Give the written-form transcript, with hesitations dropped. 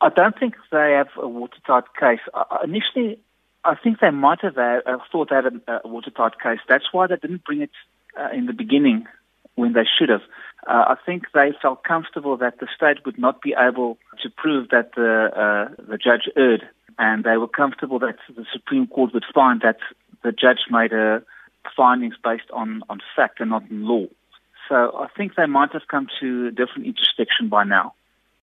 I don't think they have a watertight case. Initially, I think they might have thought they had a watertight case. That's why they didn't bring it in the beginning when they should have. I think they felt comfortable that the state would not be able to prove that the judge erred, and they were comfortable that the Supreme Court would find that the judge made findings based on fact and not in law. So I think they might have come to a different intersection by now.